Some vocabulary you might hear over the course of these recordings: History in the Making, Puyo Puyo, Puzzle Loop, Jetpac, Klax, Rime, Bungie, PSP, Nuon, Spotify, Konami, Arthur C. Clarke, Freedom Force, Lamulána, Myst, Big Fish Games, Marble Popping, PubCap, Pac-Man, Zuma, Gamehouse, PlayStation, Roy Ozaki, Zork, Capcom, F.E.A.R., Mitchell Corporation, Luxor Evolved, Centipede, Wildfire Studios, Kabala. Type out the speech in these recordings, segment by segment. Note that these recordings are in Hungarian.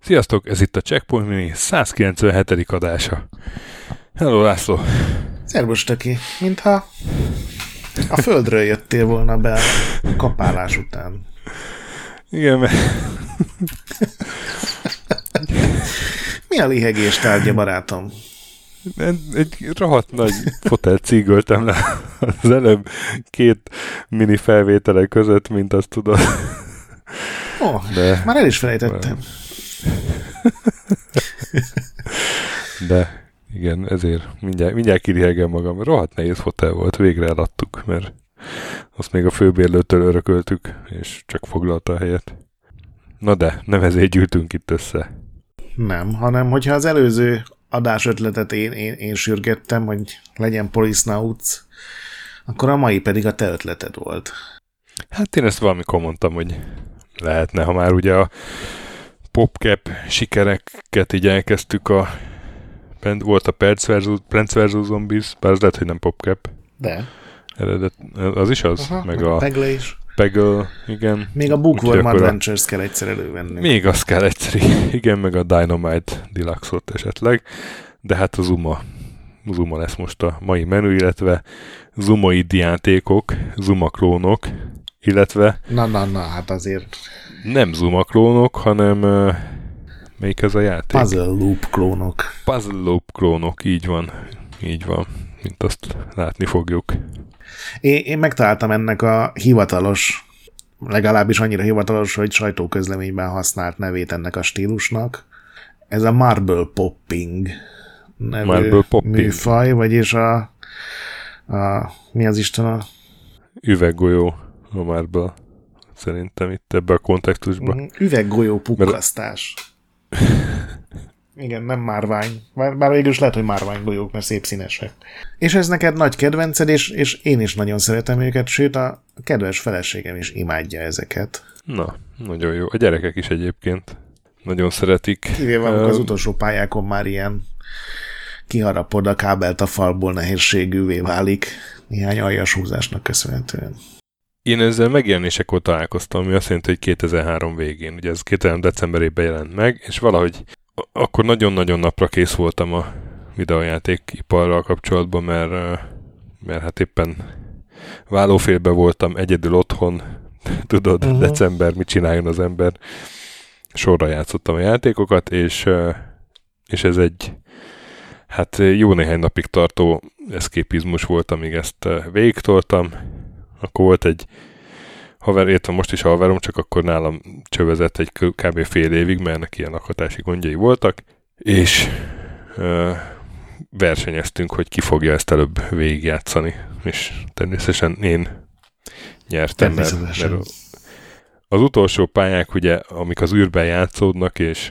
Sziasztok, ez itt a Checkpoint Mini 197. adása. Hello, László. Szervus, Töki. Mintha a földről jöttél volna be a kapálás után. Igen, mert... Mi a lihegés tárgya, barátom? Egy rohadt nagy fotelt cígöltem le az előbb két mini felvétele között, mint azt tudod. Már el is felejtettem. De igen, ezért mindjárt kirihegem magam. Rohadt nehéz fotel volt, végre eladtuk, mert azt még a főbérlőtől örököltük, és csak foglalta a helyet. Na de, nem ezért gyűltünk itt össze. Nem, hanem hogyha az előző adás ötletet én sürgettem, hogy legyen Policenauts, akkor a mai pedig a te ötleted volt. Hát én ezt valamikor mondtam, hogy lehetne, ha már ugye a PopCap sikereket így elkezdtük, volt a Plants vs. Zombies, bár az lehet, hogy nem PopCap. De. Eredet, az is az? Aha, meg a Pegle is. Pegle, igen. Még a Bookworm Adventures kell egyszer elővenni. Még azt kell egyszer, igen, meg a Dynamite Deluxe-ot esetleg. De hát a Zuma lesz most a mai menü, illetve Zumaid játékok, Zuma klónok, illetve... Na, hát azért... Nem Zuma klónok, hanem... melyik ez a játék? Puzzle Loop klónok. Puzzle Loop klónok, így van. Mint azt látni fogjuk. Én megtaláltam ennek a hivatalos, legalábbis annyira hivatalos, hogy sajtóközleményben használt nevét ennek a stílusnak. Ez a Marble Popping nevű műfaj, vagyis a mi az Isten a... Üveggolyó a Marble, szerintem itt ebben a kontextusban. Üveggolyó pukkasztás. Igen, nem márvány. Bár végül is lehet, hogy márványgolyók, mert szép színesek. És ez neked nagy kedvenced, és én is nagyon szeretem őket, sőt a kedves feleségem is imádja ezeket. Na, nagyon jó. A gyerekek is egyébként nagyon szeretik. Kivéve az utolsó pályákon már ilyen kiharapod a kábelt a falból nehézségűvé válik néhány aljas húzásnak köszönhetően. Én ezzel megjelenésekor találkoztam, ami azt jelenti, hogy 2003 végén. Ugye ez 2003 decemberében jelent meg, és valahogy akkor nagyon-nagyon napra kész voltam a videójátékiparral kapcsolatban, mert hát éppen válófélben voltam, egyedül otthon, tudod, december, mit csináljon az ember. Sorra játszottam a játékokat, és ez egy hát jó néhány napig tartó eszképizmus volt, amíg ezt végigtoltam. Akkor volt egy haver, értem most is a haverom, csak akkor nálam csövezett egy kb. Fél évig, mert neki ilyen lakhatási gondjai voltak, és versenyeztünk, hogy ki fogja ezt előbb végigjátszani, és természetesen én nyertem, mert az utolsó pályák ugye, amik az űrben játszódnak, és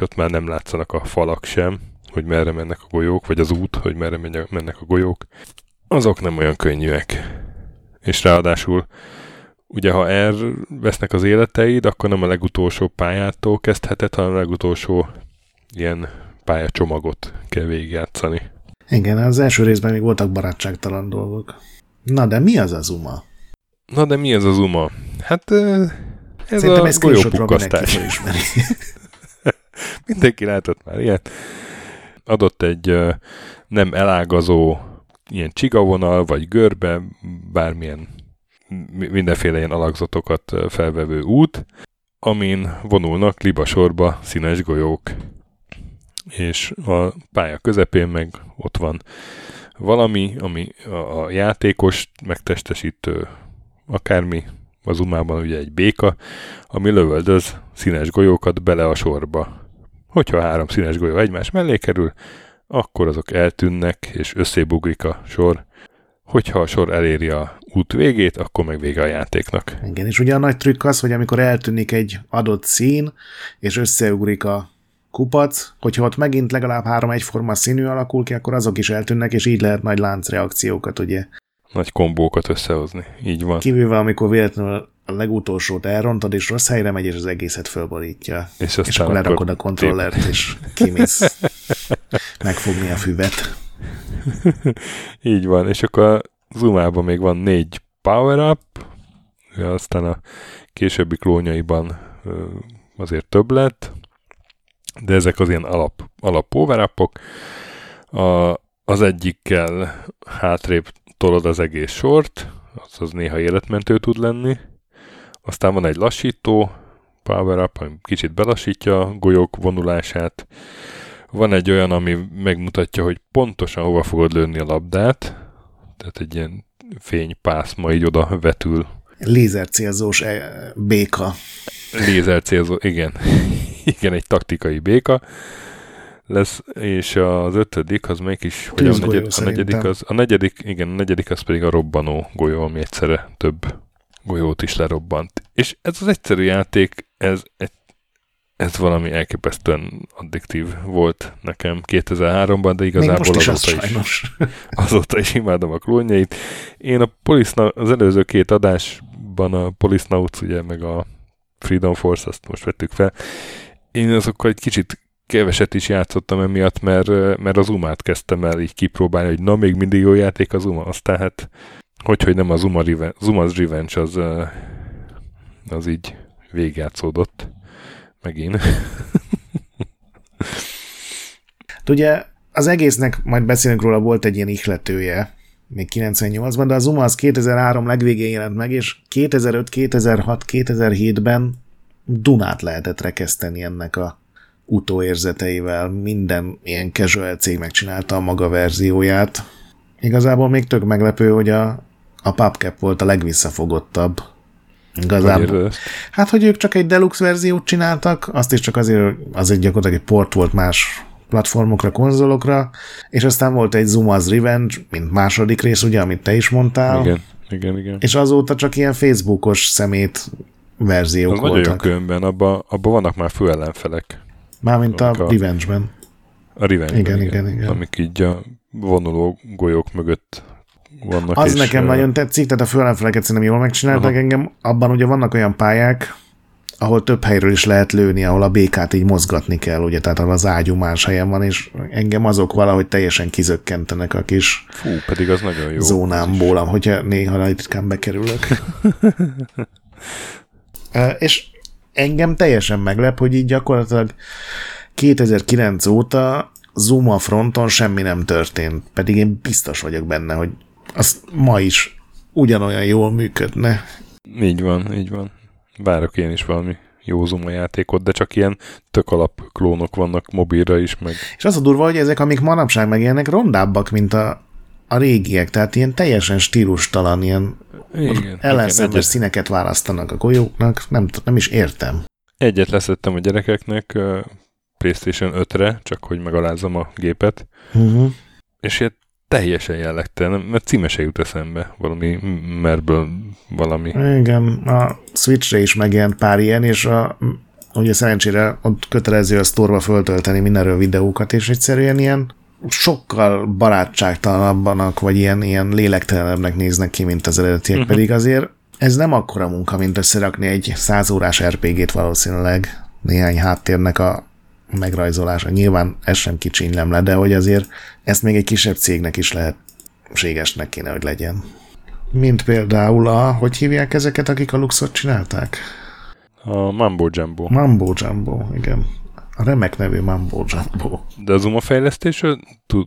ott már nem látszanak a falak sem, hogy merre mennek a golyók, vagy az út, hogy merre mennek a golyók, azok nem olyan könnyűek. És ráadásul ugye, ha elvesznek az életeid, akkor nem a legutolsó pályától kezdheted, hanem a legutolsó ilyen pályacsomagot kell végigjátszani. Igen, az első részben még voltak barátságtalan dolgok. Na, de mi az a Zuma? Hát ez szerintem a golyópukkasztás. Mindenki látott már ilyet. Adott egy nem elágazó ilyen csigavonal, vagy görbe, bármilyen mindenféle ilyen alakzatokat felvevő út, amin vonulnak libasorba színes golyók. És a pálya közepén meg ott van valami, ami a játékos megtestesítő akármi, az Zumában ugye egy béka, ami lövöldöz színes golyókat bele a sorba. Hogyha három színes golyó egymás mellé kerül, akkor azok eltűnnek, és összébugrik a sor. Hogyha a sor eléri a út végét, akkor meg vége a játéknak. Igen, és ugye a nagy trükk az, hogy amikor eltűnik egy adott szín, és összeugrik a kupac, hogyha ott megint legalább három egyforma színű alakul ki, akkor azok is eltűnnek, és így lehet nagy láncreakciókat, ugye? Nagy kombókat összehozni, így van. Kivéve, amikor véletlenül a legutolsót elrontod, és rossz helyre megy, és az egészet fölborítja. És akkor lerakod a kontrollert, és kimész megfogni a füvet. Így van, és akkor a Zumában még van 4 power-up, aztán a későbbi klónjaiban azért több lett, de ezek az ilyen alap power-upok. Az egyikkel hátrébb tolod az egész sort, az néha életmentő tud lenni. Aztán van egy lassító power-up, ami kicsit belassítja a golyók vonulását. Van egy olyan, ami megmutatja, hogy pontosan hova fogod lőni a labdát. Tehát egy ilyen fénypászma így oda vetül. Lézercélzós béka. Lézercélzó, igen. Igen, egy taktikai béka lesz, és az 5. az melyik is, vagy a negyedik az pedig a robbanó golyó, ami egyszerre több golyót is lerobbant. És ez az egyszerű játék, ez valami elképesztően addiktív volt nekem 2003-ban, de igazából azóta is imádom a klónjait. Én az előző 2 adásban a Policenauts, ugye, meg a Freedom Force, azt most vettük fel, én azokkal egy kicsit keveset is játszottam emiatt, mert a Zumát kezdtem el így kipróbálni, hogy na, még mindig jó játék a Zuma, aztán hát hogy nem a Zuma's Revenge az így végigjátszódott megint. Ugye az egésznek, majd beszélünk róla, volt egy ilyen ihletője még 98-ban, de a Zuma az 2003 legvégén jelent meg, és 2005, 2006, 2007-ben Dunát lehetett rekeszteni ennek a utóérzeteivel. Minden ilyen casual cég megcsinálta a maga verzióját. Igazából még tök meglepő, hogy a PubCap volt a legvisszafogottabb. Igazából. Hát, hogy ők csak egy deluxe verziót csináltak, azt is csak azért, az egy gyakorlatilag egy port volt más platformokra, konzolokra, és aztán volt egy Zuma's Revenge, mint második rész, ugye, amit te is mondtál. Igen. És azóta csak ilyen Facebookos szemét verziók az voltak. Az nagyon könyvben, abban vannak már fő ellenfelek. Mármint a Revenge-ben. A Revenge-ben, igen. Amik így a vonuló golyók mögött vannak. Az nekem nagyon tetszik, tehát a fő ellenfeleket szerintem jól megcsináltak engem. Abban ugye vannak olyan pályák, ahol több helyről is lehet lőni, ahol a békát így mozgatni kell, ugye, tehát ahol az ágyú más helyen van, és engem azok valahogy teljesen kizökkentenek a kis pedig az nagyon jó zónámból, hogyha néha ritkán bekerülök. És engem teljesen meglep, hogy így gyakorlatilag 2009 óta Zuma fronton semmi nem történt, pedig én biztos vagyok benne, hogy az ma is ugyanolyan jól működne. Így van. Várok én is valami jó Zuma játékot, de csak ilyen tök alap klónok vannak mobilra is. Meg. És az a durva, hogy ezek, amik manapság megjelennek, rondábbak, mint a régiek, tehát ilyen teljesen stílustalan, ilyen ellenszemben színeket választanak a golyóknak, nem is értem. Egyet leszettem a gyerekeknek PlayStation 5-re, csak hogy megalázzam a gépet, és ilyen teljesen jellegtelen, mert címe se jut eszembe, valami Marble valami. Igen, a Switchre is megjelent pár ilyen, és ugye szerencsére ott kötelező a sztorba föltölteni mindenről videókat, és egyszerűen ilyen sokkal barátságtalanabbanak, vagy ilyen lélektelenebbnek néznek ki, mint az eredetiek, pedig azért ez nem akkora munka, mint összerakni egy 100 órás RPG-t valószínűleg néhány háttérnek a megrajzolása. Nyilván ez sem kicsínylem le, de hogy azért ezt még egy kisebb cégnek is lehetségesnek kéne, hogy legyen. Mint például hogy hívják ezeket, akik a Luxot csinálták? A Mumbo Jumbo. Mumbo Jumbo, igen. A remek nevű Mumbo Jumbo. De a Zuma fejlesztésről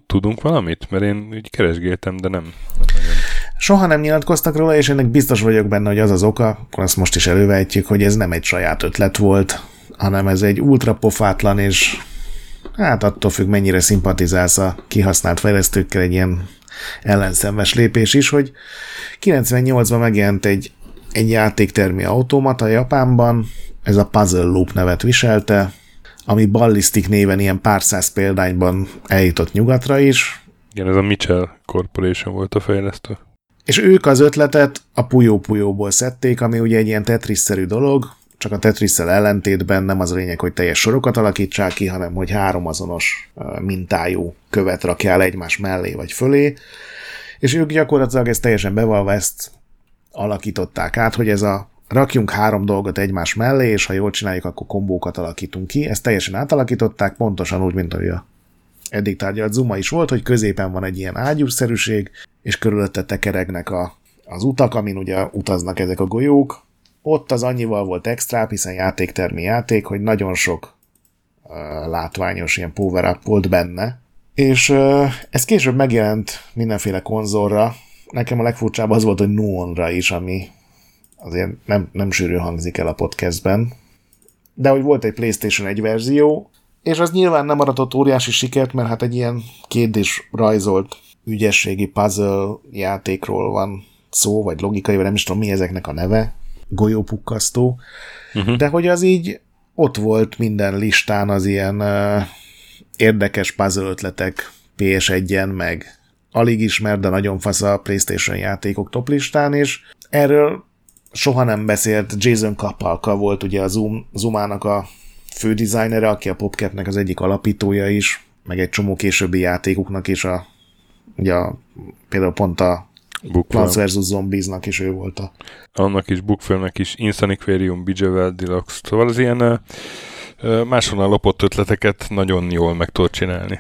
tudunk valamit? Mert én úgy keresgéltem, de nem nagyon. Soha nem nyilatkoztak róla, és ennek biztos vagyok benne, hogy az oka, akkor azt most is elővehetjük, hogy ez nem egy saját ötlet volt, hanem ez egy ultrapofátlan, és hát attól függ, mennyire szimpatizálsz a kihasznált fejlesztőkkel, egy ilyen ellenszenves lépés is, hogy 98-ban megjelent egy játéktermi automata Japánban, ez a Puzzle Loop nevet viselte, ami Ballistic néven ilyen pár száz példányban eljutott nyugatra is. Igen, ez a Mitchell Corporation volt a fejlesztő. És ők az ötletet a Puyo Puyoból szedték, ami ugye egy ilyen Tetris-szerű dolog, csak a Tetris-szel ellentétben nem az a lényeg, hogy teljes sorokat alakítsák ki, hanem hogy 3 azonos mintájú követ rakjál egymás mellé vagy fölé, és ők gyakorlatilag ezt teljesen bevallva ezt alakították át, hogy ez a rakjunk 3 dolgot egymás mellé, és ha jól csináljuk, akkor kombókat alakítunk ki. Ezt teljesen átalakították, pontosan úgy, mint ahogy a eddig tárgyalt Zuma is volt, hogy középen van egy ilyen ágyúszerűség, és körülötte tekeregnek az utak, amin ugye utaznak ezek a golyók. Ott az annyival volt extra, hiszen játéktermi játék, hogy nagyon sok látványos ilyen power-up volt benne. És ez később megjelent mindenféle konzolra. Nekem a legfurcsább az volt, hogy Nuonra is, ami azért nem sűrű hangzik el a podcastben. De hogy volt egy PlayStation 1 verzió, és az nyilván nem aratott óriási sikert, mert hát egy ilyen kérdés rajzolt ügyességi puzzle játékról van szó, vagy logikai, vagy nem is tudom mi ezeknek a neve, golyópukkasztó. De hogy az így ott volt minden listán az ilyen érdekes puzzle ötletek PS1-en, meg alig ismert, de nagyon fasz a PlayStation játékok toplistán, és erről soha nem beszélt Jason Kapalka volt ugye a Zumának a fő designere, aki a PopCapnek az egyik alapítója is, meg egy csomó későbbi játékoknak is, például pont a Plants vs. Zombiesnak is ő volt a... Annak is, Bookwormnek is, Insaniquarium, Bidgevel, Deluxe, szóval az ilyen máshonnan lopott ötleteket nagyon jól meg tudod csinálni.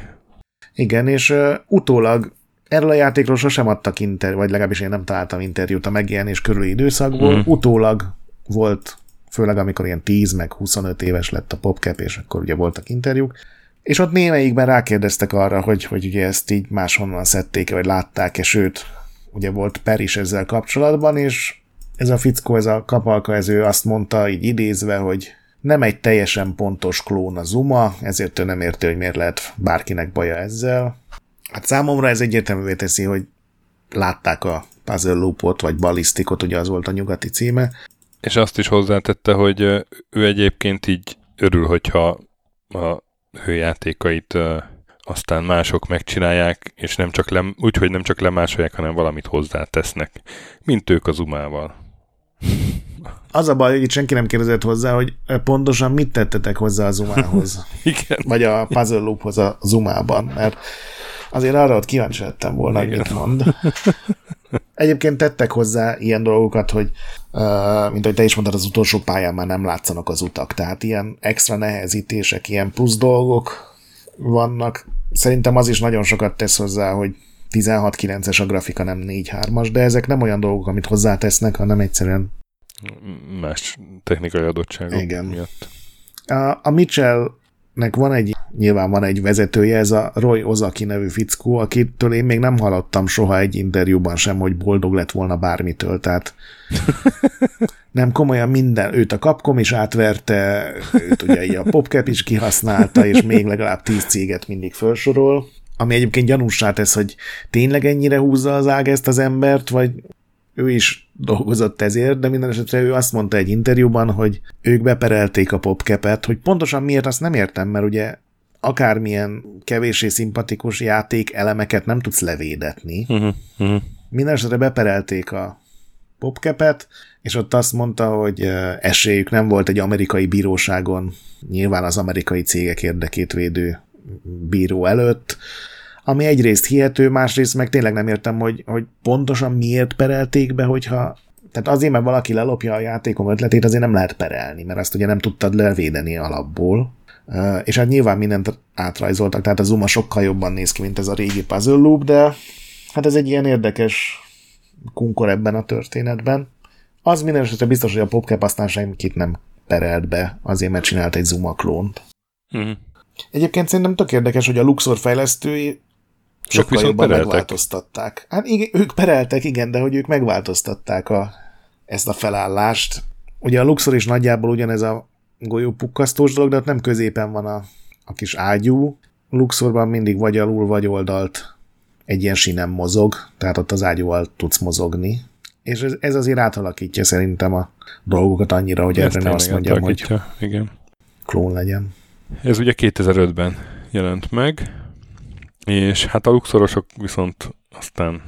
Igen, és utólag erről a játékról sosem adtak vagy legalábbis én nem találtam interjút a megjelenés körüli időszakból, utólag volt, főleg amikor ilyen 10 meg 25 éves lett a PopCap, és akkor ugye voltak interjúk, és ott némelyikben rákérdeztek arra, hogy ugye ezt így máshonnan szedték-e, vagy látták-e, sőt, ugye volt per is ezzel kapcsolatban, és ez a fickó, ez a Kapalka, ez ő azt mondta, így idézve, hogy nem egy teljesen pontos klón a Zuma, ezért ő nem érti, hogy miért lehet bárkinek baja ezzel. Hát számomra ez egyértelművé teszi, hogy látták a Puzzle Loopot, vagy Ballisztikot, ugye az volt a nyugati címe. És azt is hozzátette, hogy ő egyébként így örül, hogyha a hőjátékait aztán mások megcsinálják, és úgyhogy nem csak lemásolják, hanem valamit hozzátesznek. Mint ők a Zumával. Az a baj, hogy itt senki nem kérdezett hozzá, hogy pontosan mit tettetek hozzá a Zumához. Igen. Vagy a Puzzle Loophoz a Zumában, mert azért arra ott kíváncsi lettem volna, hogy mit mond. Egyébként tettek hozzá ilyen dolgokat, hogy mint ahogy te is mondtad, az utolsó pályán már nem látszanak az utak. Tehát ilyen extra nehezítések, ilyen plusz dolgok vannak. Szerintem az is nagyon sokat tesz hozzá, hogy 16:9-es a grafika, nem 4:3-as, de ezek nem olyan dolgok, amit hozzátesznek, hanem egyszerűen más technikai adottságok miatt. A Mitchellnek nyilván van egy vezetője, ez a Roy Ozaki nevű fickó, akitől én még nem hallottam soha egy interjúban sem, hogy boldog lett volna bármitől, tehát nem komolyan minden, őt a Capcom is átverte, őt ugye a PopCap is kihasználta, és még legalább 10 céget mindig felsorol, ami egyébként gyanússá tesz, hogy tényleg ennyire húzza az ág ezt az embert, vagy ő is dolgozott ezért, de minden esetre ő azt mondta egy interjúban, hogy ők beperelték a PopCapet, hogy pontosan miért, azt nem értem, mert ugye akármilyen kevéssé szimpatikus játék elemeket nem tudsz levédetni. Minden esetre beperelték a PopCapet, és ott azt mondta, hogy esélyük nem volt egy amerikai bíróságon, nyilván az amerikai cégek érdekét védő bíró előtt, ami egyrészt hihető, másrészt meg tényleg nem értem, hogy pontosan miért perelték be, hogyha... Tehát azért, mert valaki lelopja a játékom ötletét, azért nem lehet perelni, mert azt ugye nem tudtad levédeni alapból. És hát nyilván mindent átrajzoltak, tehát a Zuma sokkal jobban néz ki, mint ez a régi Puzzle Loop, de hát ez egy ilyen érdekes kunkor ebben a történetben. Az minden esetre biztos, hogy a PopCap aztán senkit nem perelt be, azért, mert csinált egy Zuma klónt. Egyébként szerintem tök érdekes, hogy a Luxor fejlesztői sokkal jobban megváltoztatták. Hát igen, ők pereltek, igen, de hogy ők megváltoztatták ezt a felállást. Ugye a Luxor is nagyjából ugyanez a golyópukkasztós dolog, de ott nem középen van a kis ágyú. Luxorban mindig vagy alul, vagy oldalt egy ilyen sínen mozog, tehát ott az ágyúval tudsz mozogni. És ez azért átalakítja szerintem a dolgokat annyira, hogy erre nem azt mondjam, hogy igen, klón legyen. Ez ugye 2005-ben jelent meg, és hát a luxorosok viszont aztán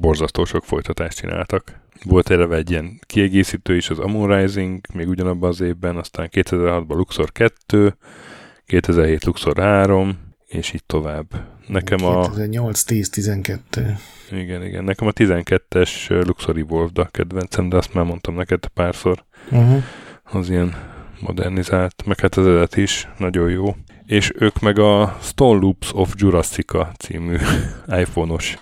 borzasztó sok folytatást csináltak. Volt eleve egy ilyen kiegészítő is, az Amon Rising, még ugyanabban az évben, aztán 2006-ban Luxor 2, 2007 Luxor 3, és így tovább. Nekem 2008-10-12. Igen, nekem a 12-es Luxor Evolved a kedvencem, de azt már mondtam neked párszor. Az ilyen modernizált, meg hát az eredet is nagyon jó. És ők meg a Stone Loops of Jurassic című iPhone-os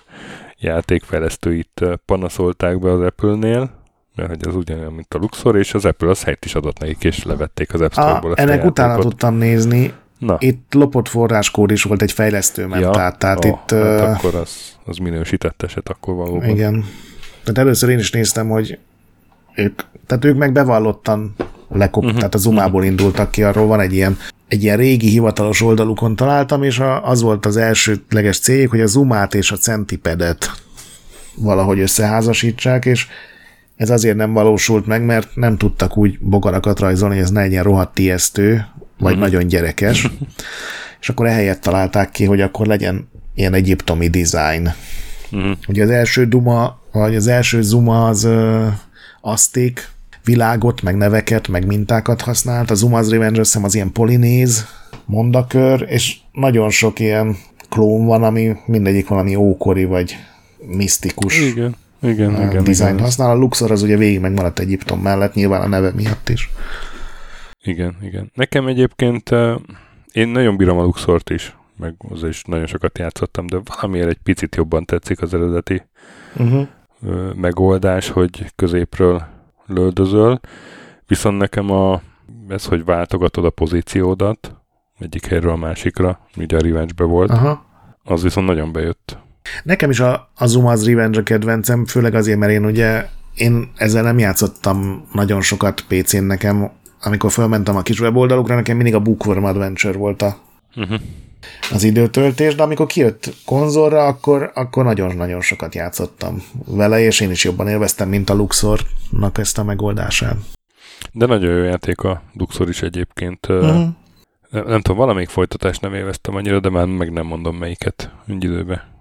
játékfejlesztőit panaszolták be az Apple-nél, mert hogy az ugyanolyan, mint a Luxor, és az Apple az helyt is adott nekik, és levették az App Store-ból ezt a játékot. Ennek utána tudtam nézni. Na. Itt lopott forráskód is volt, egy fejlesztő ment át. Tehát itt... Hát akkor az minősített eset, akkor valóban. Igen. Tehát először én is néztem, hogy ők meg bevallottan lekopták, tehát a Zumából indultak ki, arról van egy ilyen régi hivatalos oldalukon találtam, és az volt az elsődleges céljuk, hogy a Zumát és a Centipedet valahogy összeházasítsák, és ez azért nem valósult meg, mert nem tudtak úgy bogarakat rajzolni, hogy ez ne egy ilyen rohadt ijesztő, vagy nagyon gyerekes. És akkor ehelyett találták ki, hogy akkor legyen ilyen egyiptomi design. Ugye az első Duma, vagy az első Zuma az azték világot, meg neveket, meg mintákat használt. A Zuma's Revenge azt hiszem az ilyen polinéz mondakör, és nagyon sok ilyen klón van, ami mindegyik valami ókori, vagy misztikus. Igen, dizájn használ. A Luxor az ugye végig megmaradt Egyiptom mellett, nyilván a neve miatt is. Igen. Nekem egyébként, én nagyon bírom a Luxort is, meg hozzá is nagyon sokat játszottam, de valamiért egy picit jobban tetszik az eredeti megoldás, hogy középről lődözöl, viszont nekem ez, hogy váltogatod a pozíciódat egyik helyről a másikra, ugye a Revenge-be volt, az viszont nagyon bejött. Nekem is a Zuma's Revenge a kedvencem, főleg azért, mert én ezzel nem játszottam nagyon sokat PC-n nekem, amikor fölmentem a kis weboldalukra, nekem mindig a Bookworm Adventure volt az időtöltés, de amikor kijött konzolra, akkor nagyon-nagyon sokat játszottam vele, és én is jobban élveztem, mint a Luxornak ezt a megoldását. De nagyon jó játék a Luxor is egyébként. Nem tudom, valamelyik folytatást nem élveztem annyira, de már meg nem mondom melyiket egy időben.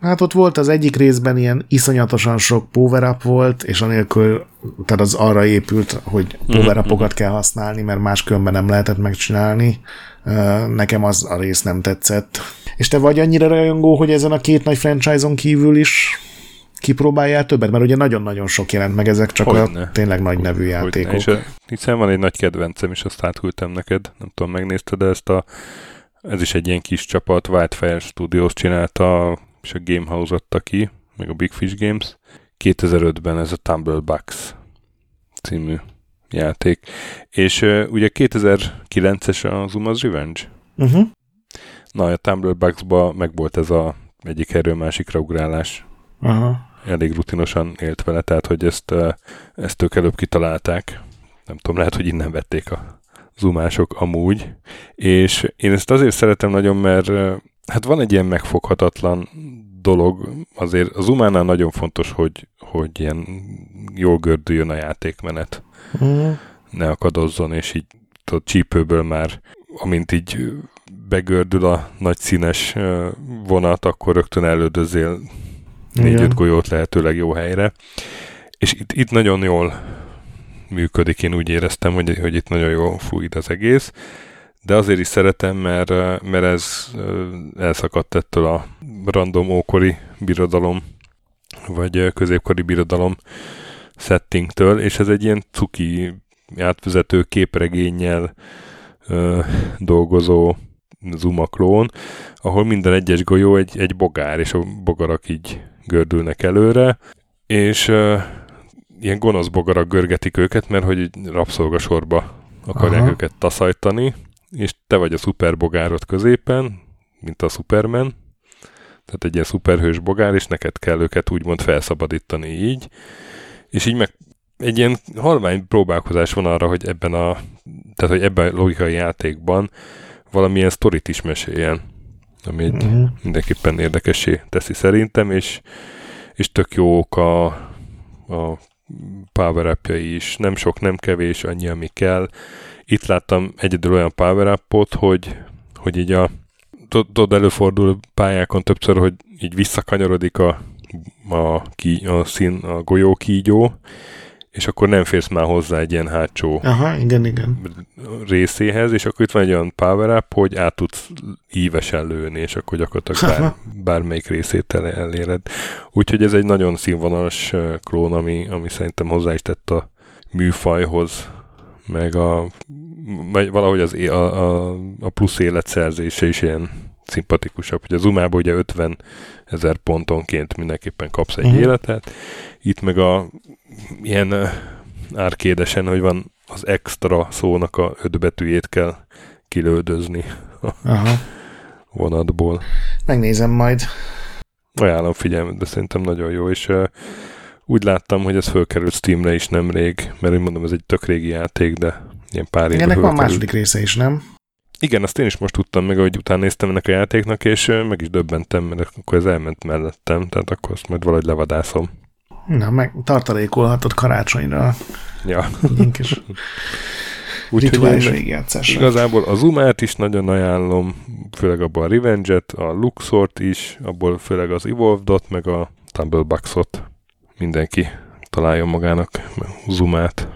Hát ott volt az egyik részben ilyen iszonyatosan sok power-up volt, és anélkül, tehát az arra épült, hogy power-upokat kell használni, mert máskülönben nem lehetett megcsinálni. Nekem az a rész nem tetszett. És te vagy annyira rajongó, hogy ezen a két nagy franchise-on kívül is kipróbáljál többet? Mert ugye nagyon-nagyon sok jelent meg, ezek csak a tényleg nagy nevű játékok. És hiszen van egy nagy kedvencem, és azt átküldtem neked, nem tudom, megnézted, de ez is egy ilyen kis csapat, Wildfire Studios csinálta, és a Gamehouse adta ki, meg a Big Fish Games. 2005-ben ez a Tumblebugs című játék. És ugye 2009-es az Zuma's Revenge. Na, a Tumblebugs-ba megvolt ez a egyik erről másikra ugrálás. Elég rutinosan élt vele, tehát hogy ezt ők előbb kitalálták. Nem tudom, lehet, hogy innen vették a zumások amúgy. És én ezt azért szeretem nagyon, mert hát van egy ilyen megfoghatatlan dolog, azért a Zumánál nagyon fontos, hogy ilyen jól gördüljön a játékmenet. Ne akadozzon, és így a csípőből már, amint így begördül a nagy színes vonat, akkor rögtön elődözél 4-5 golyót lehetőleg jó helyre. És itt nagyon jól működik, én úgy éreztem, hogy itt nagyon jól fújt az egész. De azért is szeretem, mert ez elszakadt ettől a random ókori birodalom, vagy középkori birodalom settingtől, és ez egy ilyen cuki átvezető képregénnyel dolgozó Zuma klón, ahol minden egyes golyó egy bogár, és a bogarak így gördülnek előre, és ilyen gonosz bogarak görgetik őket, mert hogy rabszolgasorba akarják őket taszajtani, és te vagy a szuperbogárod középen, mint a Superman, tehát egy ilyen szuperhős bogár, és neked kell őket úgymond felszabadítani így, és így meg egy ilyen halvány próbálkozás van arra, hogy ebben a logikai játékban valamilyen sztorit is meséljen, ami mindenképpen érdekessé teszi szerintem, és tök jók a power-upjai is, nem sok, nem kevés, annyi, ami kell. Itt láttam egyedül olyan power-upot, hogy így előfordul pályákon többször, hogy így visszakanyarodik a szín, a golyó kígyó, és akkor nem férsz már hozzá egy ilyen hátsó részéhez, és akkor itt van egy olyan power-up, hogy át tudsz ívesen lőni, és akkor gyakorlatilag bármelyik részét eléred. Úgyhogy ez egy nagyon színvonalas klón, ami szerintem hozzá is tett a műfajhoz, meg a valahogy az, a plusz életszerzése is ilyen szimpatikusabb, hogy a Zumában ugye 50 000 pontonként mindenképpen kapsz egy életet. Itt meg a ilyen árkédesen, hogy van az extra szónak a 5 betűjét kell kilődözni a vonatból. Megnézem majd. Ajánlom figyelmet, de szerintem nagyon jó, és úgy láttam, hogy ez fölkerült Steamre is nemrég, mert úgy mondom, ez egy tök régi játék, de ilyen pár évvel. Ennek van második része is, nem? Igen, azt én is most tudtam meg, ahogy utána néztem ennek a játéknak, és meg is döbbentem, mert akkor ez elment mellettem, tehát akkor azt majd valahogy levadászom. Na, meg tartalékolhatod karácsonyra. Ja. Is. Rituális végigjátszásra. Igazából a Zumát is nagyon ajánlom, főleg abban a Revenge-et, a Luxort is, abból főleg az Evolved-ot, meg a Tumblebugs-ot. Mindenki találjon magának Zumát,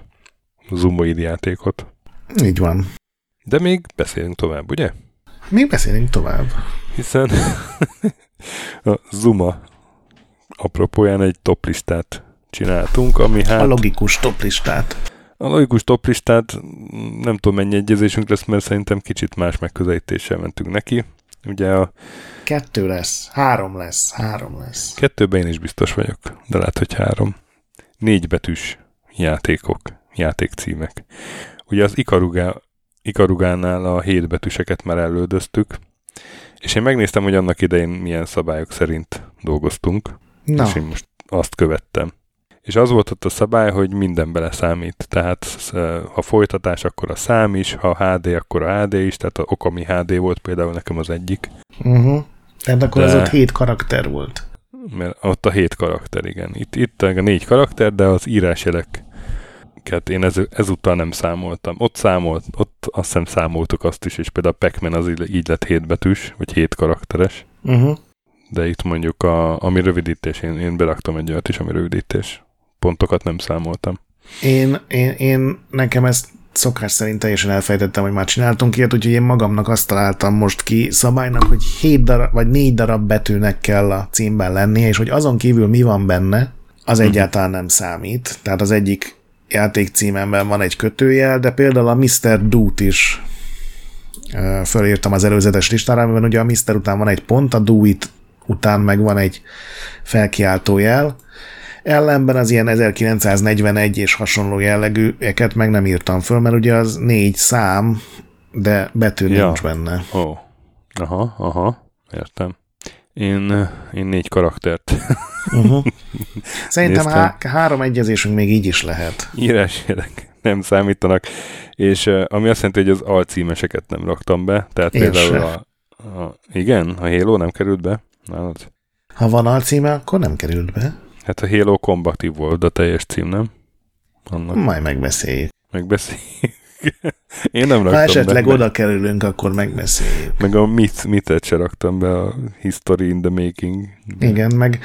Zumoid játékot. Így van. De még beszélünk tovább, ugye? Még beszélünk tovább. Hiszen a Zuma apropóján egy toplistát csináltunk, ami hát... A logikus toplistát. A logikus toplistát nem tudom mennyi egyezésünk lesz, mert szerintem kicsit más megközelítéssel mentünk neki. Ugye a... 2 lesz, 3 lesz, 3 lesz. 2-ben én is biztos vagyok, de lehet, hogy 3. 4 betűs játékok, játékcímek. Ugye az Ikarugánál a 7 betűseket már elődöztük, és én megnéztem, hogy annak idején milyen szabályok szerint dolgoztunk, no. És én most azt követtem. És az volt ott a szabály, hogy minden beleszámít. Tehát ha folytatás, akkor a szám is, ha HD, akkor a HD is, tehát a Okami HD volt például nekem az egyik. Uh-huh. Tehát akkor de... az ott 7 karakter volt. Mert ott a 7 karakter, igen. Itt a 4 karakter, de az írásjeleket én ezúttal nem számoltam. Ott azt hiszem számoltuk azt is, és például a Pac-Man az így lett 7 betűs, vagy 7 karakteres. Uh-huh. De itt mondjuk ami rövidítés, én beraktam egy olyat is, ami rövidítés. Pontokat nem számoltam. Én nekem ezt szokás szerint teljesen elfejtettem, hogy már csináltunk ilyet, úgyhogy én magamnak azt találtam most ki szabálynak, hogy 4 darab betűnek kell a címben lennie, és hogy azon kívül mi van benne, az egyáltalán nem számít. Tehát az egyik játékcímemben van egy kötőjel, de például a Mr. Dude-t is fölírtam az előzetes listára, amiben ugye a Mr. után van egy pont, a Do-it után meg van egy felkiáltójel, ellenben az ilyen 1941 és hasonló jellegűeket meg nem írtam föl, mert ugye az 4 szám, de betű nincs benne. Oh. Aha, értem. Én 4 karaktert. Uh-huh. Szerintem három egyezésünk még így is lehet. Írásjelek nem számítanak, és ami azt jelenti, hogy az alcímeseket nem raktam be, tehát én például igen, a Halo nem került be. Nálad. Ha van alcíme, akkor nem került be. Hát a Halo Combat World a teljes cím, nem? Annak... Majd megbeszéljük. Én nem raktam be. Ha esetleg oda kerülünk, akkor megbeszéljük. Meg a mitet se raktam be, a History in the Making. De... Igen, meg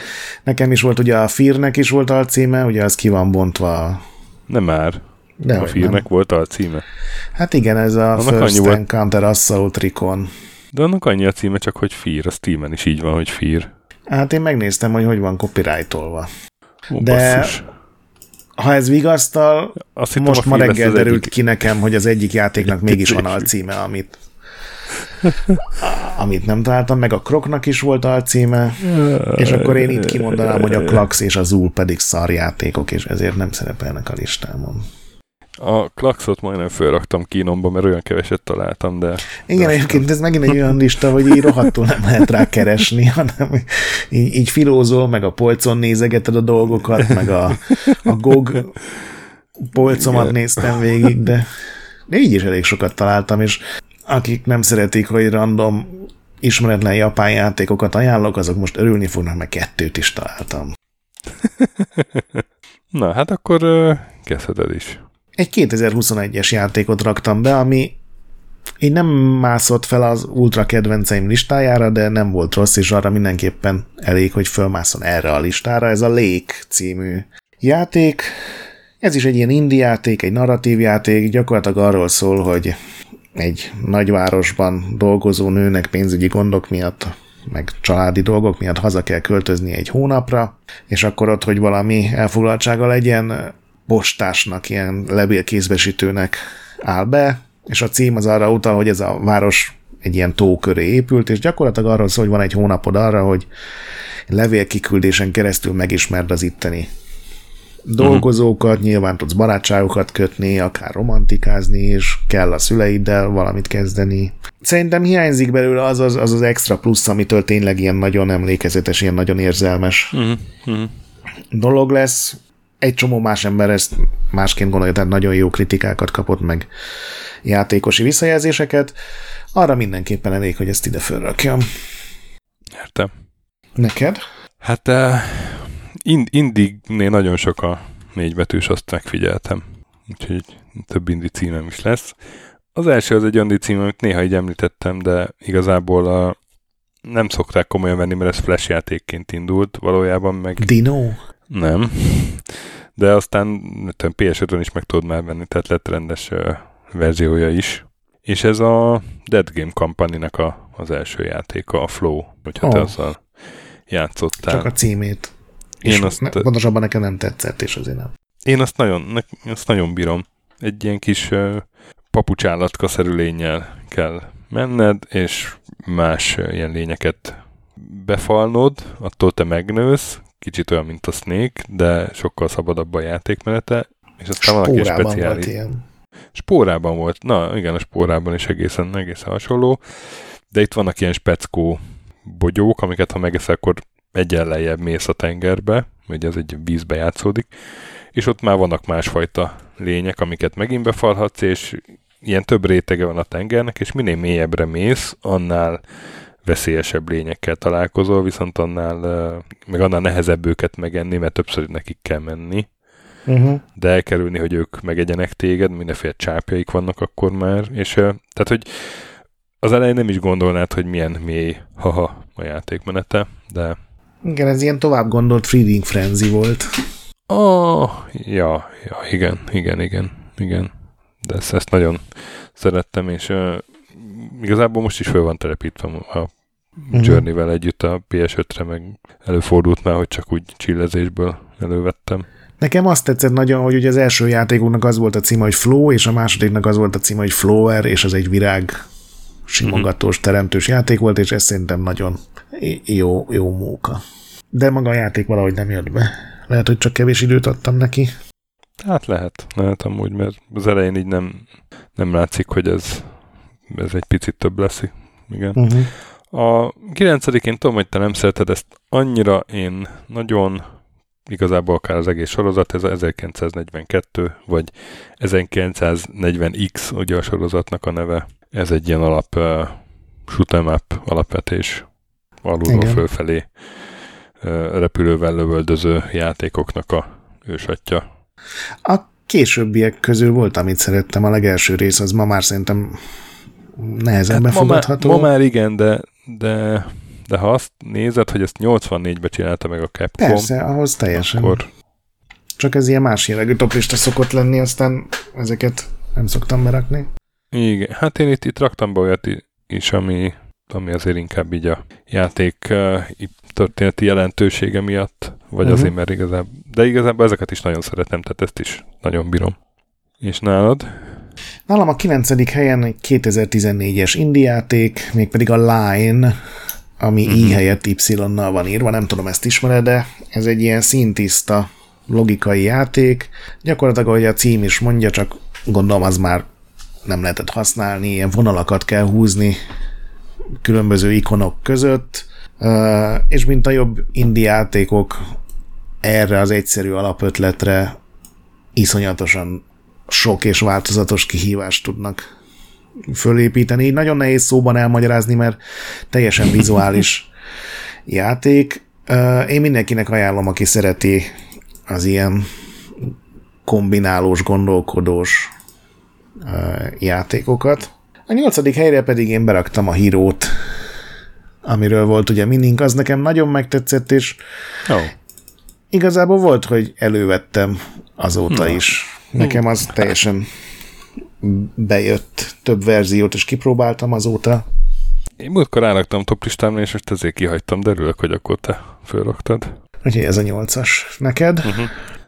nekem is volt, ugye a Fear-nek is volt alcíme, ugye az ki van bontva. Nem már. De a Fear-nek volt alcíme. Hát igen, ez a annak First Encounter Assault Recon. De annak annyi a címe, csak hogy Fear, a Steamen is így van, hogy Fear. Hát én megnéztem, hogy van copyrightolva. De basszus. Ha ez vigasztal, most ma reggel derült ki nekem, hogy az egyik játéknak mégis van alcíme, amit nem találtam, meg a Kroknak is volt alcíme, és akkor én itt kimondanám, hogy a Klax és a Zul pedig szarjátékok, és ezért nem szerepelnek a listámon. A Klaxot majdnem felraktam kínomba, mert olyan keveset találtam, de... Igen, egyébként ez megint egy olyan lista, hogy így rohadtul nem lehet rá keresni, hanem így filózol, meg a polcon nézegeted a dolgokat, meg a GOG polcomat néztem végig, de így is elég sokat találtam, és akik nem szeretik, hogy random ismeretlen japán játékokat ajánlok, azok most örülni fognak, mert 2 is találtam. Na, hát akkor kezdheted is. Egy 2021-es játékot raktam be, ami így nem mászott fel az ultra kedvenceim listájára, de nem volt rossz, és arra mindenképpen elég, hogy fölmászon erre a listára. Ez a Lake című játék. Ez is egy ilyen indie játék, egy narratív játék, gyakorlatilag arról szól, hogy egy nagyvárosban dolgozó nőnek pénzügyi gondok miatt, meg családi dolgok miatt haza kell költözni egy hónapra, és akkor ott, hogy valami elfoglaltsága legyen, postásnak, ilyen lebélkézbesítőnek áll be, és a cím az arra utal, hogy ez a város egy ilyen tó köré épült, és gyakorlatilag arról szól, hogy van egy hónapod arra, hogy levélkiküldésen keresztül megismerd az itteni dolgozókat, nyilván tudsz barátságokat kötni, akár romantikázni is, kell a szüleiddel valamit kezdeni. Szerintem hiányzik belőle az extra plusz, amitől tényleg ilyen nagyon emlékezetes, ilyen nagyon érzelmes dolog lesz. Egy csomó más ember ezt másként gondolja, tehát nagyon jó kritikákat kapott meg, játékosi visszajelzéseket. Arra mindenképpen elég, hogy ezt ide fölrakjam. Értem. Neked? Hát Indignél nagyon sok a négybetűs, azt megfigyeltem. Úgyhogy több indi címem is lesz. Az első az egy indi cím, amit néha így említettem, de igazából nem szokták komolyan venni, mert ez flash játékként indult valójában meg... Dino? Nem. De aztán PS5-ön is meg tudod már venni, tehát lett rendes verziója is. És ez a Dead Game Company-nek az első játéka, a Flow, hogyha te azzal játszottál. Csak a címét. Pontosabban nekem nem tetszett, és azért nem. Én azt nagyon bírom. Egy ilyen kis papucsállatka-szerű lénnyel kell menned, és más ilyen lényeket befalnod, attól te megnősz, kicsit olyan, mint a Snake, de sokkal szabadabb a játékmenete, és aztán valaki speciális. Spórában volt, na igen, a spórában is egészen hasonló, de itt vannak ilyen speckó bogyók, amiket ha megeszel, akkor egyen lejjebb mész a tengerbe, ugye ez egy vízbe játszódik, és ott már vannak másfajta lények, amiket megint befalhatsz, és ilyen több rétege van a tengernek, és minél mélyebbre mész, annál veszélyesebb lényekkel találkozol, viszont annál nehezebb őket megenni, mert többször nekik kell menni. De elkerülni, hogy ők megegyenek téged, mindenféle csápjaik vannak akkor már, és tehát, hogy az elején nem is gondolnád, hogy milyen mély a játékmenete, de... Igen, ez ilyen tovább gondolt Feeding Frenzy volt. Igen. De ezt nagyon szerettem, és igazából most is föl van telepítve a Journey-vel együtt a PS5-re, meg előfordult már, hogy csak úgy csillezésből elővettem. Nekem azt tetszett nagyon, hogy ugye az első játékunknak az volt a címe, hogy Flow, és a másodiknak az volt a címe, hogy Flower, és ez egy virág simogatós, teremtős játék volt, és ez szerintem nagyon jó móka. De maga a játék valahogy nem jött be. Lehet, hogy csak kevés időt adtam neki. Hát lehet amúgy, mert az elején így nem látszik, hogy ez egy picit több lesz. Igen. A 9-én tudom, hogy te nem szereted ezt annyira, én nagyon... Igazából akár az egész sorozat, ez a 1942, vagy 1940X, ugye a sorozatnak a neve. Ez egy ilyen alap shoot'em up alapvetés, alulról fölfelé repülővel lövöldöző játékoknak a ősatja. A későbbiek közül volt, amit szerettem, a legelső rész, az ma már szerintem nehezen befogadható. Ma már igen, de ha azt nézed, hogy ezt 84-be csinálta meg a Capcom... Persze, ahhoz teljesen. Akkor... Csak ez ilyen más jellegű toplista szokott lenni, aztán ezeket nem szoktam berakni. Igen, hát én itt raktam be olyat is, ami azért inkább így a játék történeti jelentősége miatt, vagy azért, mert igazából... De igazából ezeket is nagyon szeretem, tehát ezt is nagyon bírom. És nálad... Nálam a 9. helyen egy 2014-es indie játék, mégpedig a Line... ami I helyett Y-nal van írva, nem tudom, ezt ismered, de ez egy ilyen színtiszta logikai játék. Gyakorlatilag, ahogy a cím is mondja, csak gondolom az már nem lehetett használni, ilyen vonalakat kell húzni különböző ikonok között, és mint a jobb indie játékok erre az egyszerű alapötletre iszonyatosan sok és változatos kihívást tudnak fölépíteni. Így nagyon nehéz szóban elmagyarázni, mert teljesen vizuális játék. Én mindenkinek ajánlom, aki szereti az ilyen kombinálós, gondolkodós játékokat. A 8. helyre pedig én beraktam a Hero-t, amiről volt ugye minink, az nekem nagyon megtetszett, és igazából volt, hogy elővettem azóta is. Nekem az teljesen bejött, több verziót is kipróbáltam azóta. Én múltkor ráraktam toplistámra, és most ezért kihagytam, de örülök, hogy akkor te fölraktad. Ugye ez a 8-as neked?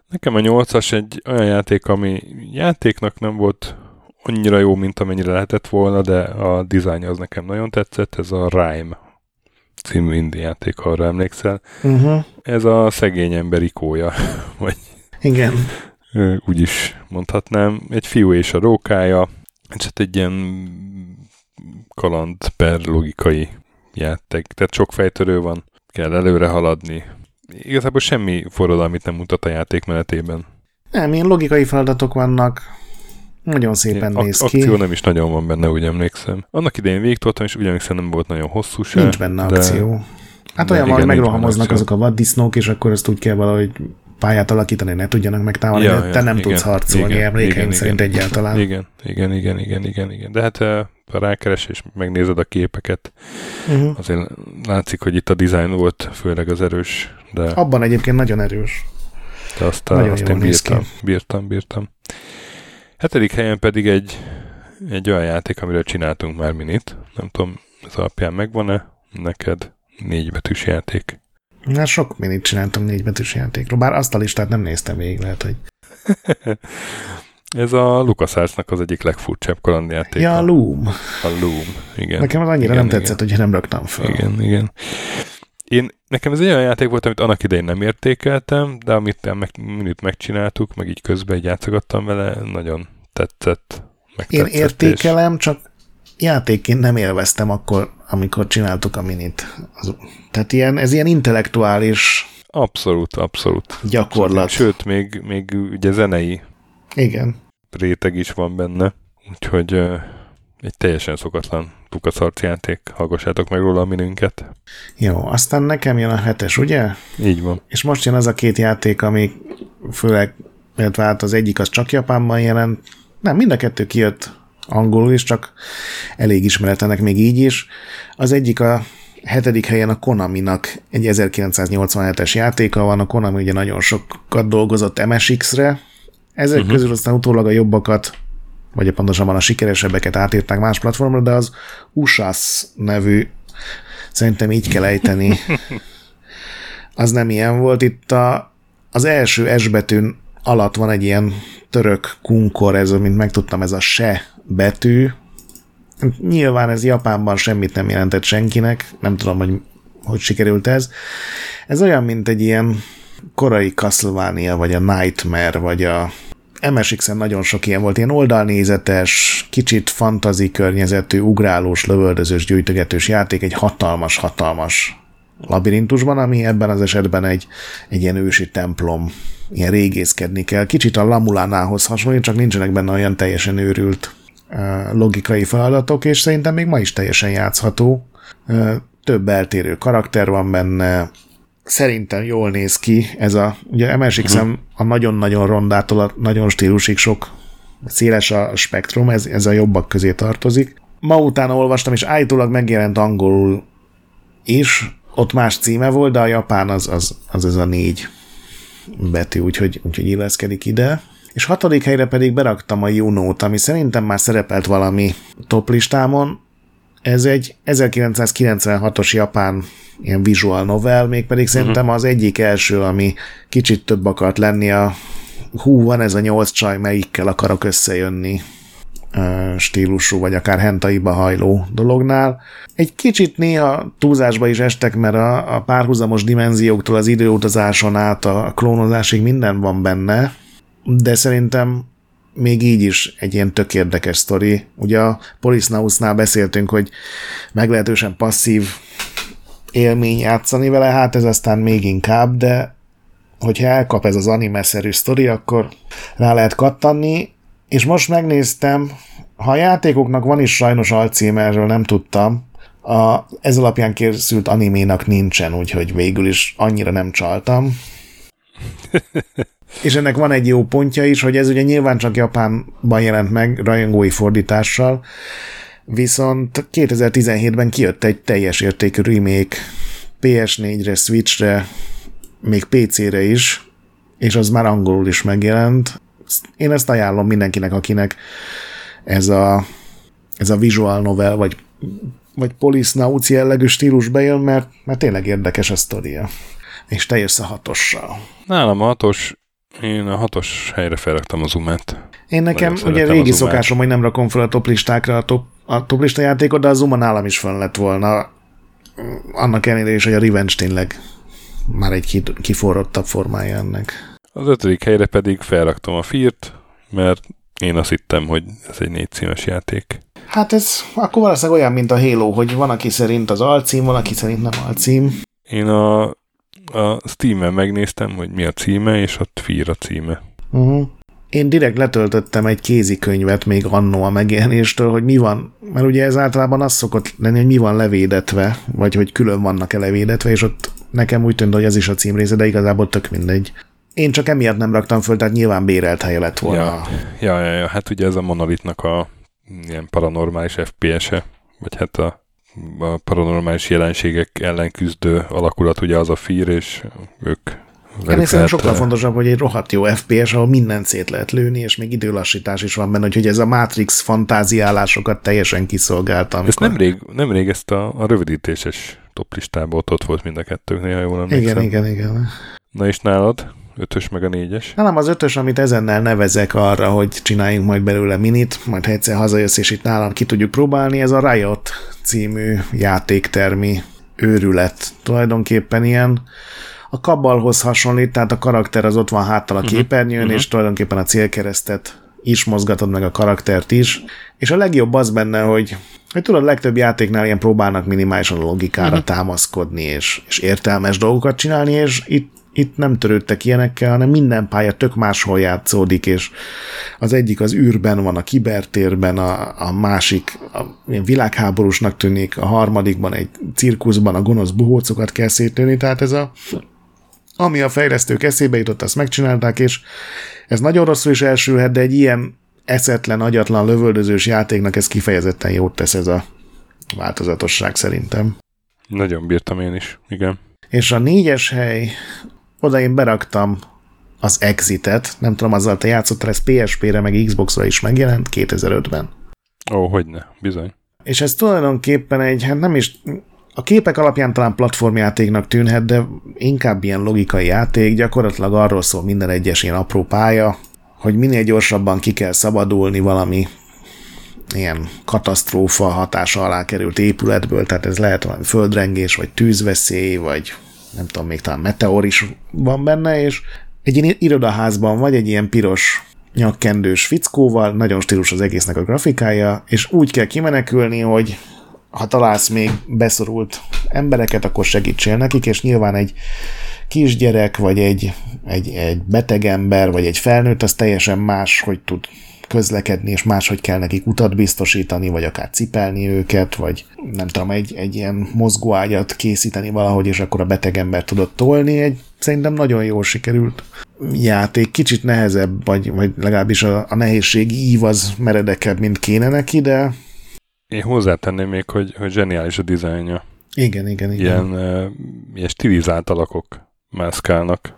Nekem a 8-as egy olyan játék, ami játéknak nem volt annyira jó, mint amennyire lehetett volna, de a dizájnja az nekem nagyon tetszett, ez a Rime című indie játék, arra emlékszel. Uh-huh. Ez a szegény ember ikója, vagy igen. Úgy is mondhatnám. Egy fiú és a rókája, és hát egy ilyen kaland per logikai játék. Tehát sok fejtörő van, kell előre haladni. Igazából semmi forradalmit nem mutat a játék menetében. Nem, ilyen logikai feladatok vannak. Nagyon szépen néz ki. Akció nem is nagyon van benne, úgy emlékszem. Annak idején végtoltam, és úgy emlékszem, nem volt nagyon hosszú se. Nincs benne akció. Hát olyan, hogy megrohamoznak azok a vaddisznók, és akkor ezt úgy kell valahogy pályát alakítani, ne tudjanak megtámadni, ja, te nem tudsz harcolni, emlékeim szerint egyáltalán. Igen. De hát ha rákeres és megnézed a képeket, uh-huh. azért látszik, hogy itt a dizájn volt főleg az erős. De abban egyébként nagyon erős. De azt én bírtam. 7. helyen pedig egy olyan játék, amiről csináltunk már minit. Nem tudom, ez alapján megvan-e neked 4 betűs játék? Na, sok minit csináltam 4 betűs játékról, bár azt a listát nem néztem végig, lehet, hogy... Ez a LucasArts-nak az egyik legfurcsább kalandjáték. Ja, a Loom. A Loom, igen. Nekem az annyira nem tetszett, hogy nem raktam fel. Igen. Nekem ez egy olyan játék volt, amit annak idején nem értékeltem, de amit minit megcsináltuk, meg így közben így játszogattam vele, nagyon tetszett. Én értékelem, csak játékként nem élveztem akkor, amikor csináltuk a minit. Tehát ez ilyen intellektuális abszolút gyakorlat. Sőt, még ugye zenei réteg is van benne, úgyhogy egy teljesen szokatlan LucasArts játék. Hallgassátok meg róla a minünket. Jó, aztán nekem jön a 7-es, ugye? Így van. És most jön az a 2 játék, ami főleg, illetve hát az egyik az csak Japánban jelent. Nem, mind a 2 kijött angolul is, csak elég ismeretlenek még így is. Az egyik a 7. helyen a Konaminak egy 1987-es játéka van. A Konami ugye nagyon sokat dolgozott MSX-re. Ezek közül aztán utólag a jobbakat, vagy pontosabban a sikeresebbeket átírták más platformra, de az USAS nevű, szerintem így kell ejteni, az nem ilyen volt. Itt az első S betűn alatt van egy ilyen török kunkor, ez, mint megtudtam, ez a se betű. Nyilván ez Japánban semmit nem jelentett senkinek, nem tudom, hogy sikerült ez. Ez olyan, mint egy ilyen korai Castlevania, vagy a Nightmare, vagy a MSX-en nagyon sok ilyen volt, ilyen oldalnézetes, kicsit fantazi környezetű, ugrálós, lövöldözős, gyűjtögetős játék egy hatalmas labirintusban, ami ebben az esetben egy ilyen ősi templom, ilyen régészkedni kell. Kicsit a Lamulánához hasonlít, csak nincsenek benne olyan teljesen őrült logikai feladatok, és szerintem még ma is teljesen játszható. Több eltérő karakter van benne, szerintem jól néz ki ez a... Ugye MSX-en a nagyon-nagyon rondától a nagyon stílusig sok széles a spektrum, ez a jobbak közé tartozik. Ma utána olvastam, és állítólag megjelent angolul is, ott más címe volt, de a japán az ez a 4 betű, úgyhogy illeszkedik ide. És 6. helyre pedig beraktam a Junót, ami szerintem már szerepelt valami toplistámon. Ez egy 1996-os japán ilyen visual novel, mégpedig szerintem az egyik első, ami kicsit több akart lenni a hú, van ez a 8 csaj, melyikkel akarok összejönni stílusú, vagy akár hentaiba hajló dolognál. Egy kicsit néha túlzásba is estek, mert a párhuzamos dimenzióktól az időutazáson át a klónozásig minden van benne, de szerintem még így is egy ilyen tök érdekes sztori. Ugye a Policenautsnál beszéltünk, hogy meglehetősen passzív élmény játszani vele, hát ez aztán még inkább, de hogyha elkap ez az anime-szerű sztori, akkor rá lehet kattanni, és most megnéztem, ha a játékoknak van is sajnos alcíme, erről nem tudtam, ez alapján készült animénak nincsen, úgyhogy végül is annyira nem csaltam. És ennek van egy jó pontja is, hogy ez ugye nyilván csak Japánban jelent meg rajongói fordítással, viszont 2017-ben kijött egy teljes értékű remake PS4-re, Switch-re, még PC-re is, és az már angolul is megjelent. Én ezt ajánlom mindenkinek, akinek ez a visual novel, vagy Policenauts jellegű stílus bejön, mert tényleg érdekes a sztoria. És teljes a 6-ossal. Nálam a 6-os Én a 6-os helyre felraktam a Zumát. Én nekem ugye régi szokásom, hogy nem rakom fel a toplistákra a toplista játékot, de a Zuma nálam is fönn lett volna. Annak ellenére is, hogy a Revenge tényleg már egy kiforrottabb formája ennek. Az 5. helyre pedig felraktam a F.E.A.R.-t, mert én azt hittem, hogy ez egy 4 címes játék. Hát ez akkor valószínűleg olyan, mint a Halo, hogy van, aki szerint az alcím, van, aki szerint nem alcím. Én a Steam-en megnéztem, hogy mi a címe, és ott F.E.A.R. a címe. Uh-huh. Én direkt letöltöttem egy kézikönyvet még annó a megjelenéstől, hogy mi van, mert ugye ez általában az szokott lenni, hogy mi van levédetve, vagy hogy külön vannak-e levédetve, és ott nekem úgy tűnt, hogy ez is a cím része, de igazából tök mindegy. Én csak emiatt nem raktam föl, tehát nyilván bérelt helye lett volna. Ja. Hát ugye ez a Monolithnak a ilyen paranormális FPS-e, vagy hát a paranormális jelenségek ellen küzdő alakulat, ugye az a F.E.A.R., és ők... Én szerintem sokkal fontosabb, hogy egy rohadt jó FPS, ahol mindent szét lehet lőni, és még időlassítás is van benne, hogy ez a Matrix fantáziálásokat teljesen kiszolgálta. Amikor... Ezt nemrég ezt a rövidítéses toplistában ott volt mind a kettőknél, ha jól emlékszem. Igen. Na és nálad? 5-ös meg a 4-es? Nálam az 5-ös, amit ezennel nevezek arra, hogy csináljunk majd belőle minit, majd ha egyszer hazajössz, és itt nálam ki tudjuk próbálni, ez a Riot című játéktermi őrület. Tulajdonképpen ilyen a Kabbalhoz hasonlít, tehát a karakter az ott van háttal a képernyőn, és tulajdonképpen a célkeresztet is mozgatod, meg a karaktert is. És a legjobb az benne, hogy tudod, legtöbb játéknál ilyen próbálnak minimálisan a logikára támaszkodni, és értelmes dolgokat csinálni, és itt nem törődtek ilyenekkel, hanem minden pálya tök máshol játszódik, és az egyik az űrben van, a kibertérben, a másik a világháborúsnak tűnik, a harmadikban egy cirkuszban a gonosz bohócokat kell szétlőni, tehát ez a... Ami a fejlesztők eszébe jutott, azt megcsinálták, és ez nagyon rosszul is elsülhet, de egy ilyen eszetlen, agyatlan, lövöldözős játéknak ez kifejezetten jót tesz, ez a változatosság szerintem. Nagyon bírtam én is, igen. És a 4-es hely, oda én beraktam az Exitet, nem tudom, azzal te játszottál, ez PSP-re meg Xbox-ra is megjelent 2005-ben. Ó, hogyne, bizony. És ez tulajdonképpen egy, hát nem is... A képek alapján talán platformjátéknak tűnhet, de inkább ilyen logikai játék, gyakorlatilag arról szól minden egyes ilyen apró pálya, hogy minél gyorsabban ki kell szabadulni valami ilyen katasztrófa hatása alá került épületből, tehát ez lehet valami földrengés, vagy tűzveszély, vagy nem tudom, még talán meteor is van benne, és egy ilyen irodaházban vagy egy ilyen piros nyakkendős fickóval, nagyon stílus az egésznek a grafikája, és úgy kell kimenekülni, hogy ha találsz még beszorult embereket, akkor segítsél nekik, és nyilván egy kisgyerek, vagy egy beteg ember, vagy egy felnőtt, az teljesen más, hogy tud közlekedni, és máshogy kell nekik utat biztosítani, vagy akár cipelni őket, vagy nem tudom, egy ilyen mozgóágyat készíteni valahogy, és akkor a beteg ember tudott tolni. Szerintem nagyon jól sikerült játék. Kicsit nehezebb, vagy legalábbis a nehézség ív az meredekebb, mint kéne neki, de én hozzátenném még, hogy zseniális a dizájnja. Igen. Ilyen stilizált alakok mászkálnak.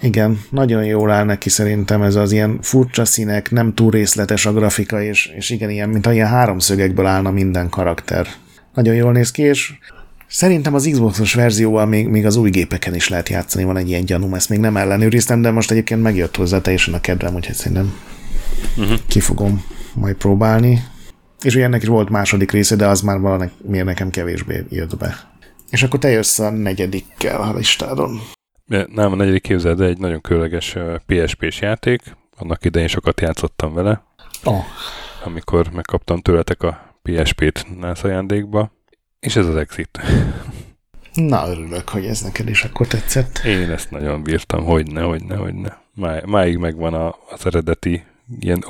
Igen, nagyon jól áll neki szerintem ez az ilyen furcsa színek, nem túl részletes a grafika, és igen, ilyen, mint ilyen háromszögekből állna minden karakter. Nagyon jól néz ki, és szerintem az Xbox-os verzióval még az új gépeken is lehet játszani, van egy ilyen gyanúm, ezt még nem ellenőriztem, de most egyébként megjött hozzá teljesen a kedvem, úgyhogy szerintem ki fogom majd próbálni. És ugye ennek is volt második része, de az már valamiért nekem kevésbé jött be. És akkor te jössz a 4-dikkel a listádon. Nem, a 4. képzeld, de egy nagyon különleges PSP-s játék. Annak idején sokat játszottam vele. Amikor megkaptam tőletek a PSP-t nász ajándékba. És ez az Exit. Na, örülök, hogy ez neked is akkor tetszett. Én ezt nagyon bírtam, hogyne. Máig megvan az eredeti ilyen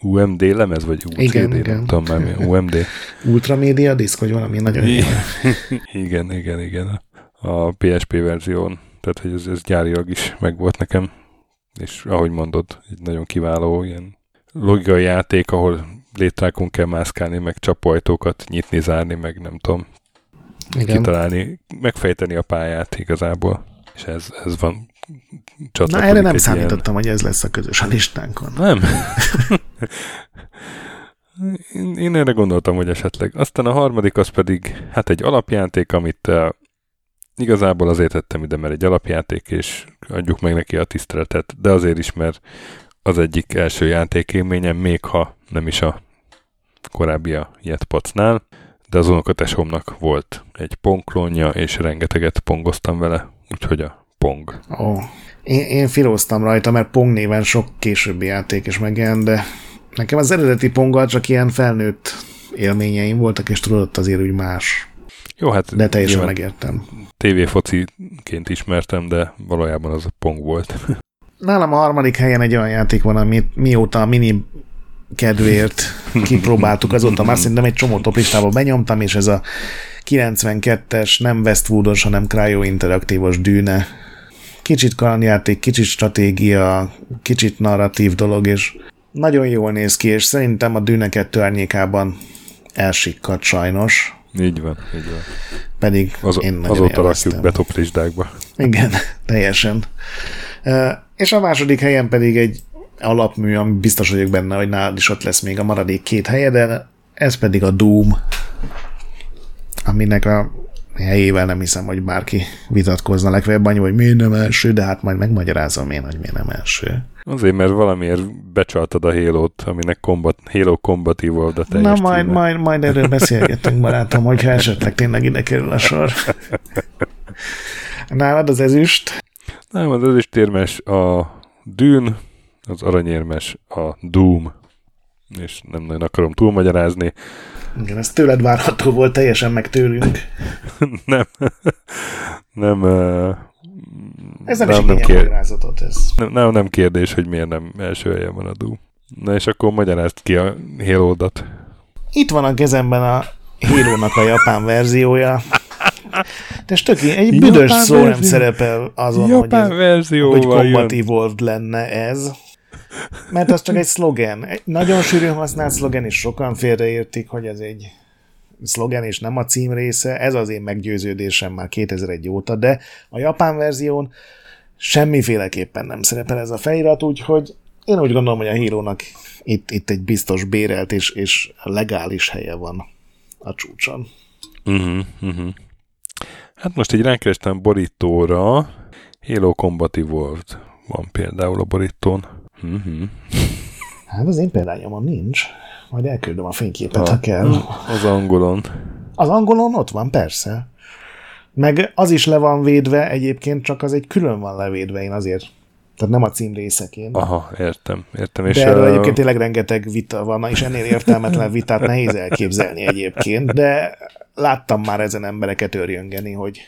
UMD lemez, vagy UCD, igen. Nem tudom már mi, UMD. Ultramédia diszk, vagy valami nagyon jó. Igen. A PSP verzión, tehát hogy ez gyárilag is megvolt nekem, és ahogy mondod, egy nagyon kiváló ilyen logikai játék, ahol létrákon kell mászkálni, meg csapóajtókat nyitni, zárni, meg nem tudom, igen, kitalálni, megfejteni a pályát igazából, és ez van. Na, erre nem számítottam, hogy ez lesz a közös a listánkon. Nem. Én erre gondoltam, hogy esetleg. Aztán a 3. az pedig hát egy alapjáték, amit Igazából azért tettem ide, mert egy alapjáték, és adjuk meg neki a tiszteletet, de azért is, mert az egyik első játékélményem, még ha nem is a korábbi a Jetpacnál, de az unokatesómnak volt egy pongklónja, és rengeteget pongoztam vele, úgyhogy a pong. Oh. Én filóztam rajta, mert pong néven sok későbbi játék is megjelent, de nekem az eredeti ponggal csak ilyen felnőtt élményeim voltak, és tudod, azért úgy más. Jó, hát de teljesen megértem. TV-fociként ismertem, de valójában az a pong volt. Nálam a harmadik helyen egy olyan játék van, amit mióta a mini kedvéért kipróbáltuk, azóta már szerintem egy csomó toplistába benyomtam, és ez a 92-es, nem Westwoodos, hanem Cryo Interaktívos Dűne. Kicsit kalandjáték, kicsit stratégia, kicsit narratív dolog, és nagyon jól néz ki, és szerintem a Dűne 2 árnyékában elsikkadt sajnos. Így van, így van. Pedig azóta rakjuk be toplistákba. Igen, teljesen. És a második helyen pedig egy alapmű, ami biztos vagyok benne, hogy nálad is ott lesz még a maradék két helye, de ez pedig a Doom, aminek a helyével nem hiszem, hogy bárki vitatkozna, legfeljebb annyi, hogy miért nem első, de hát majd megmagyarázom én, hogy miért nem első. Azért, mert valamiért becsaltad a Halo-t, aminek Halo Combat World a teljes. Na majd erről beszélgetünk, barátom, hogyha esetleg tényleg ide kerül a sor. Nálad az ezüst? Nem, az ezüstérmes a Dűn, az aranyérmes a Doom, és nem nagyon akarom túlmagyarázni. Igen, ez tőled várható volt, teljesen meg tőlünk. Nem. Ez nem is milyen magyarázatot ez. Nem kérdés, hogy miért nem első helyen van a Doom. Na és akkor magyarázd ki a Halo-dat. Itt van a kezemben a Halo-nak a japán verziója. De Stöki, egy büdös szó nem szerepel azon, hogy Combat Evolved lenne ez. Mert az csak egy szlogen. Egy nagyon sűrűn használt szlogen, és sokan félreértik, hogy ez egy szlogen, és nem a cím része. Ez az én meggyőződésem már 2001 óta, de a japán verzión semmiféleképpen nem szerepel ez a felirat, úgyhogy én úgy gondolom, hogy a Halo-nak itt egy biztos bérelt és legális helye van a csúcson. Hát most így rákerestem borítóra, Halo Combat World van például a borítón. Hát az én példányomon nincs. Majd elküldöm a fényképet, ha kell. Az angolon. Az angolon ott van, persze. Meg az is le van védve egyébként, csak az egy külön van levédve, én azért. Tehát nem a cím részeként. Aha, értem. És de erről egyébként tényleg rengeteg vita van, és ennél értelmetlen vitát nehéz elképzelni egyébként, de láttam már ezen embereket őrjöngeni, hogy...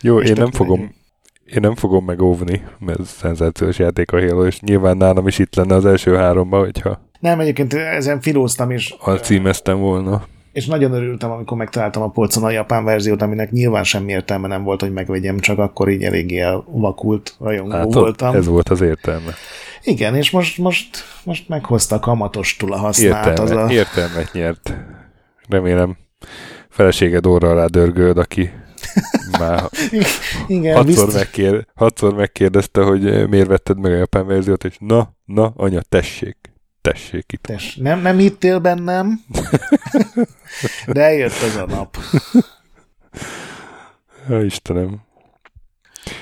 Jó, én nem fogom megóvni, mert szenzációs játék a Halo, és nyilván nálam is itt lenne az első háromban, hogyha... Nem, egyébként ezen filóztam, és... Alcímeztem volna. És nagyon örültem, amikor megtaláltam a polcon a japán verziót, aminek nyilván semmi értelme nem volt, hogy megvegyem, csak akkor így eléggé elvakult rajongó voltam. Ez volt az értelme. Igen, és most meghozta a kamatostul a hasznát. Értelmet nyert. Remélem feleséged orra alá dörgöd, aki... Már igen, hatszor megkérdezte, hogy miért vetted meg a japán verziót, és na, anya, tessék itt. Nem hittél bennem, de eljött az a nap. Ja, Istenem.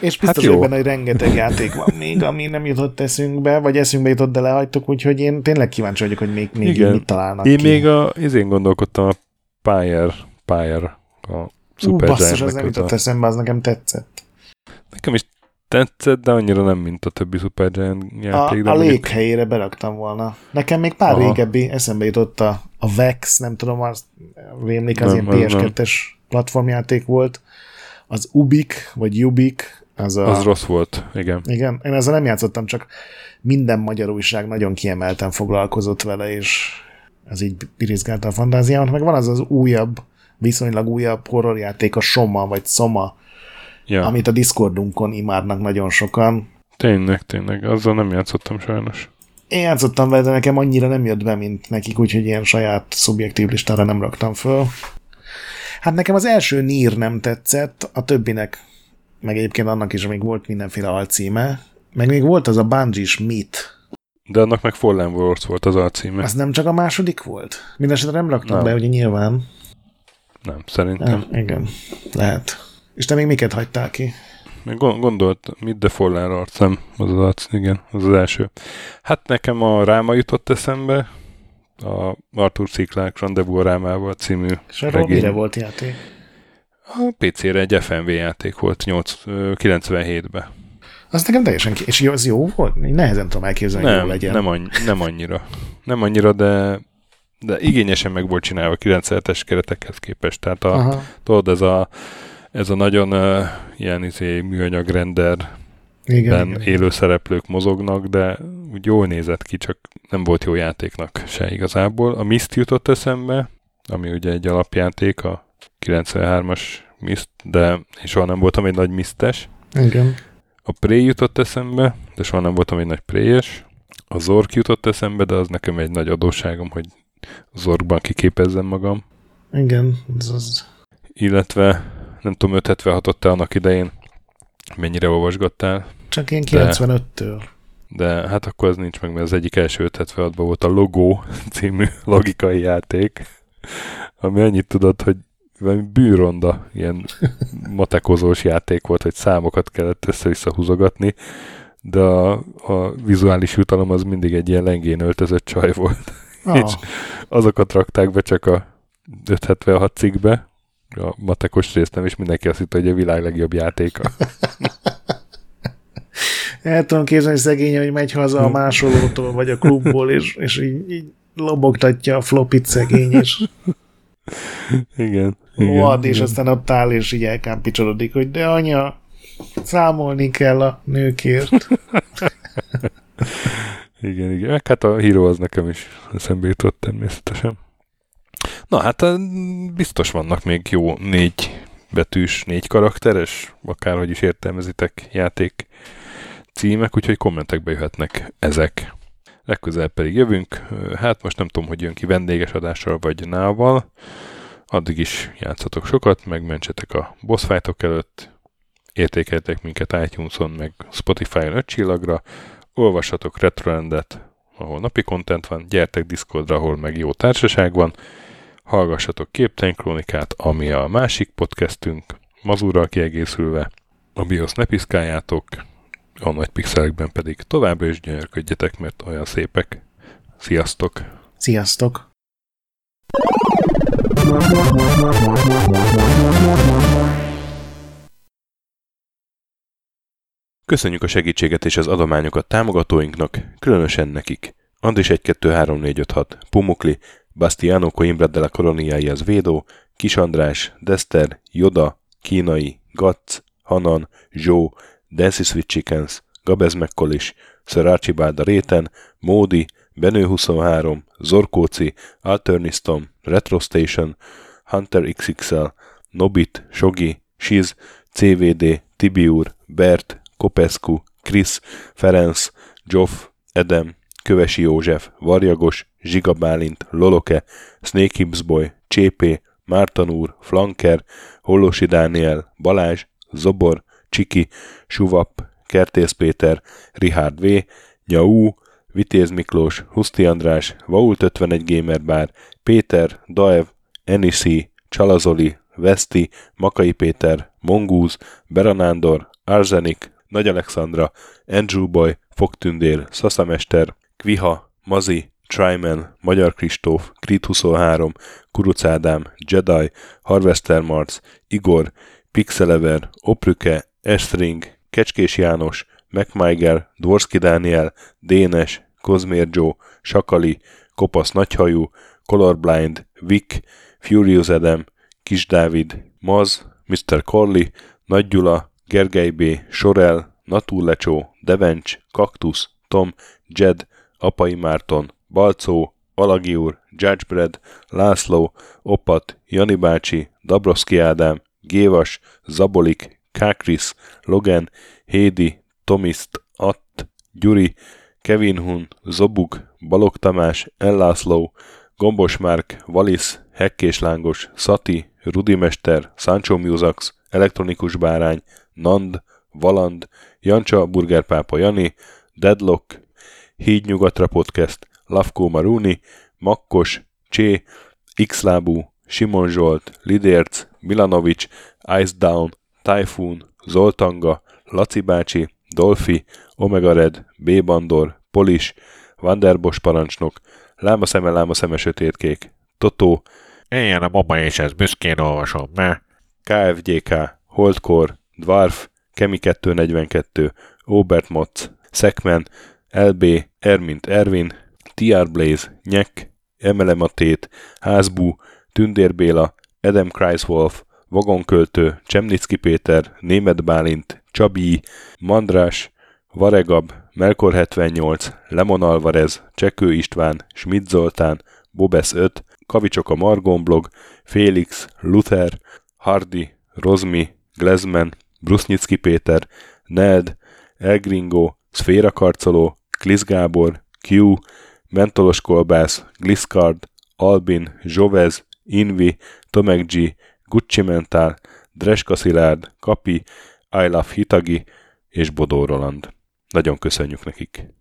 És biztos, hogy benne, hogy rengeteg játék van még, ami nem jutott eszünkbe, vagy eszünkbe jutott, de lehagytuk, úgyhogy én tényleg kíváncsi vagyok, hogy még mit találnak én ki. Még én gondolkodtam a Pyre a basszus, az nem jutott eszembe, az nekem tetszett. Nekem is tetszett, de annyira nem, mint a többi Supergiant játék. A léghelyére beraktam volna. Nekem még pár régebbi eszembe jutott a Vex, nem tudom, az rémlik, az nem, ilyen PS2-es platformjáték volt. Az Ubik, az rossz volt, igen. Igen, én ezzel nem játszottam, csak minden magyar újság nagyon kiemelten foglalkozott vele, és ez így pirizgálta a fantáziámat. Meg van az viszonylag újabb horrorjáték, a Soma, amit a Discordunkon imádnak nagyon sokan. Tényleg, azzal nem játszottam sajnos. Én játszottam vele, de nekem annyira nem jött be, mint nekik, úgyhogy ilyen saját szubjektív listára nem raktam föl. Hát nekem az első Nier nem tetszett, a többinek, meg egyébként annak is még volt mindenféle alcíme, meg még volt az a Bungie-s Myth. De annak meg Fallen Wars volt az alcíme. Az nem csak a második volt? Mindenesetre nem raktam be, ugye nyilván. Nem, szerintem. Igen, lehet. És te még miket hagytál ki? Gondolt, mit de forlán arcem, az az arc, igen, az az első. Hát nekem a ráma jutott eszembe, a Arthur C. Clarke Rendezvous a rámával című és regény. És mire volt játék? A PC-re egy FMV játék volt 97-ben. Azt nekem teljesen és az jó volt? Nehezen tudom elképzelni, hogy jó legyen. Nem annyira. Nem annyira, de igényesen meg volt csinálva 97-es keretekhez képest. Tehát tudod, ez a nagyon ilyen műanyag renderben élő szereplők mozognak, de úgy jól nézett ki, csak nem volt jó játéknak se igazából. A Myst jutott eszembe, ami ugye egy alapjáték, a 93-as Myst, de soha nem voltam egy nagy Mystes. Igen. A Prey jutott eszembe, de soha nem voltam egy nagy Prey-es. A Zork jutott eszembe, de az nekem egy nagy adósságom, hogy Zorkban kiképezzem magam. Igen, ez az. Illetve nem tudom, 576-ottál annak idején, mennyire olvasgattál. Csak én 95-től. De hát akkor ez nincs meg, mert az egyik első 576-ban volt a Logó című logikai játék, ami annyit tudod, hogy bűronda, ilyen matekozós játék volt, hogy számokat kellett össze-vissza húzogatni, de a vizuális jutalom az mindig egy ilyen lengén öltözött csaj volt. Oh. És azokat rakták be csak a 576 cikkbe, a matekos részt nem, és mindenki azt hitt, hogy a világ legjobb játéka. El tudom képzelni szegény, hogy megy haza a másolótól, vagy a klubból, és így lobogtatja a flopit szegény, és igen. Load, és aztán ott áll, és így elkámpicsorodik, hogy de anya, számolni kell a nőkért. Igen, igen. Hát a Hero az nekem is eszembe jutott természetesen. Na hát biztos vannak még jó 4 betűs, 4 karakteres, akárhogy is értelmezitek játék címek, úgyhogy kommentekbe jöhetnek ezek. Legközelebb pedig jövünk, hát most nem tudom, hogy jön ki vendéges adással vagy nával, addig is játszatok sokat, megmentsetek a boss fightok előtt, értékeltek minket iTunes-on meg Spotify-on 5 csillagra, olvassatok Retrolandet, ahol napi kontent van, gyertek Discordra, ahol meg jó társaság van, hallgassatok Képtelen Krónikát, ami a másik podcastünk, Mazurral kiegészülve, a BIOS ne piszkáljátok, a nagy pixelekben pedig továbbra is gyönyörködjetek, mert olyan szépek. Sziasztok! Sziasztok! Köszönjük a segítséget és az adományokat támogatóinknak, különösen nekik. Andris 123456, Pumukli, Bastiano Coimbra de la Coroniai az Védó, Kis András, Dester, Joda, Kínai, Gatz, Hanan, Zsó, Dances with Chickens, Gabez McCollis, Sir Archibald a Réten, Módi, Benő23, Zorkóci, Alternistom, Retrostation, Hunter XXL, Nobit, Sogi, Siz, CVD, Tibiur, Bert, Kopescu, Krisz, Ferenc, Zsof, Edem, Kövesi József, Varjagos, Zsiga Bálint, Loloke, Snake Hibsboy, Csépé, Márton úr, Flanker, Hollosi Dániel, Balázs, Zobor, Csiki, Suvap, Kertész Péter, Richard V, Nyau, Vitéz Miklós, Huszti András, Vault 51 Gamerbar, Péter, Daev, Eniszi, Csalazoli, Veszti, Makai Péter, Mongúz, Beranándor, Arzenik, Nagy Alexandra, Andrew Boy, Fogtündér, Szaszamester, Kviha, Mazi, Tryman, Magyar Kristóf, Krit 23, Kuruc Ádám, Jedi, Harvester Marc, Igor, Pixelever, Oprüke, Estring, Kecskés János, MacMiger, Dvorszki Dániel, Dénes, Kozmér Joe, Sakali, Kopasz Nagyhajú, Colorblind, Vic, Furious Adam, Kis Dávid, Maz, Mr. Corley, Nagy Gyula, Gergely B., Sorel, Natúrlecsó, Devencs, Kaktusz, Tom, Jed, Apai Márton, Balcó, Alagi úr, Judgebred, László, Opat, Jani bácsi, Dabroszki Ádám, Gévas, Zabolik, Kákris, Logan, Hédi, Tomiszt, Att, Gyuri, Kevin Hun, Zobug, Balog Tamás, Ellászló, Gombos Márk, Valisz, Hekkés Lángos, Szati, Rudimester, Sancho Musax, Elektronikus Bárány, Nand, Valand, Jancsa, Burgerpápa Jani, Deadlock, Hídnyugatra Podcast, Lavkó Maruni, Makkos, Csé, Xlábú, Simon Zsolt, Lidérc, Milanovic, Ice Down, Typhoon, Zoltanga, Laci bácsi, Dolfi, Omega Red, B. Bandor, Polis, Vanderbos parancsnok, Lámaszeme sötétkék, Totó, éljen a mama és ezt büszkén olvasom, ne? KFGK, Holdkor, Dwarf, Kemi242, Obert Motz, Szekmen, LB, Ermint Ervin, TR Blaze, Nyek, Emelematét, Házbú, Tündér Béla, Adam Kreiswolf, Vagonköltő, Csemnicki Péter, Németh Bálint, Csabi, Mandrás, Varegab, Melkor78, Lemon Alvarez, Csekő István, Schmidt Zoltán, Bobesz 5, Kavicsok a Margonblog, Félix, Luther, Hardy, Rozmi, Glezman, Brusznicki Péter, Ned, Elgringo, Szféra Karcoló, Klisz Gábor, Q, Mentolos Kolbász, Gliscard, Albin, Zsovez, Invi, Tomek G, Gucci Mentál, Dreska Szilárd, Kapi, I Love Hitagi és Bodó Roland. Nagyon köszönjük nekik!